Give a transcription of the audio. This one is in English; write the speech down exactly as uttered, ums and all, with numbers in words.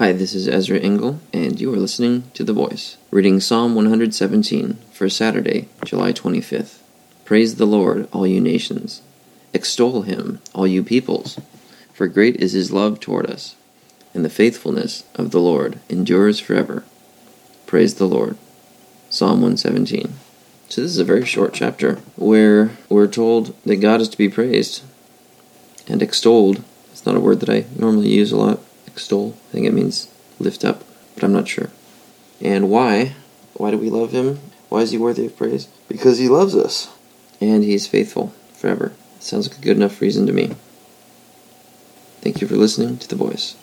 Hi, this is Ezra Engel, and you are listening to The Voice, reading Psalm one seventeen for Saturday, July twenty-fifth. Praise the Lord, all you nations. Extol him, all you peoples. For great is his love toward us, and the faithfulness of the Lord endures forever. Praise the Lord. Psalm one seventeen. So this is a very short chapter where we're told that God is to be praised and extolled. It's not a word that I normally use a lot. Extol. I think it means lift up, but I'm not sure. And why? Why do we love him? Why is he worthy of praise? Because he loves us. And he's faithful forever. Sounds like a good enough reason to me. Thank you for listening to The Voice.